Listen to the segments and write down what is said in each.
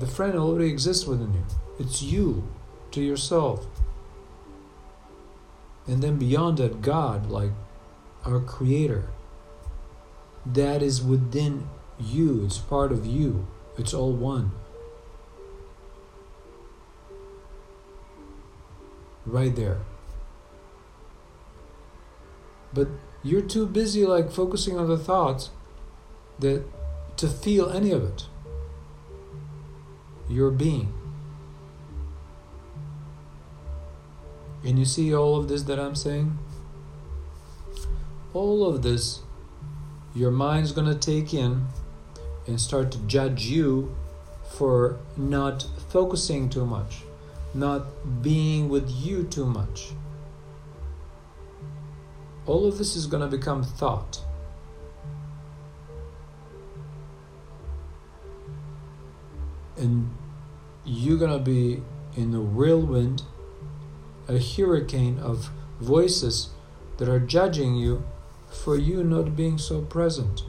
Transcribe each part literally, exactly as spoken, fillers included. The friend already exists within you. It's you to yourself. And then beyond that, God, like our Creator, that is within you. It's part of you. It's all one. Right there. But you're too busy like focusing on the thoughts that to feel any of it. Your being. And you see all of this that I'm saying? All of this your mind's going to take in and start to judge you for not focusing too much, not being with you too much. All of this is going to become thought. And you're going to be in a whirlwind, a hurricane of voices that are judging you for you not being so present.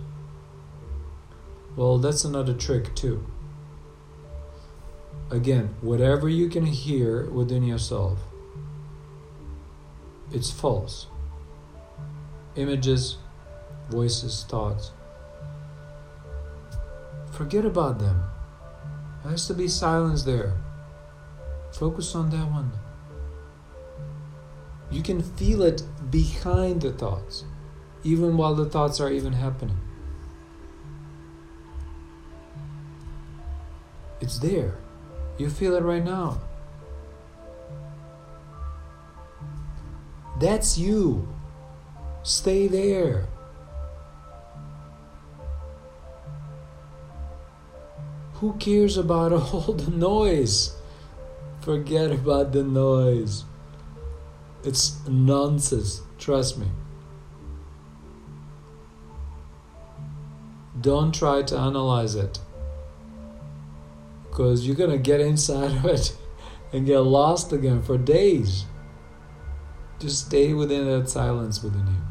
Well, that's another trick too. Again, whatever you can hear within yourself, it's false. Images, voices, thoughts. Forget about them. There has to be silence there. Focus on that one. You can feel it behind the thoughts, even while the thoughts are even happening. It's there. You feel it right now. That's you. Stay there. Who cares about all the noise? Forget about the noise. It's nonsense, trust me. Don't try to analyze it, because you're going to get inside of it and get lost again for days. Just stay within that silence within you.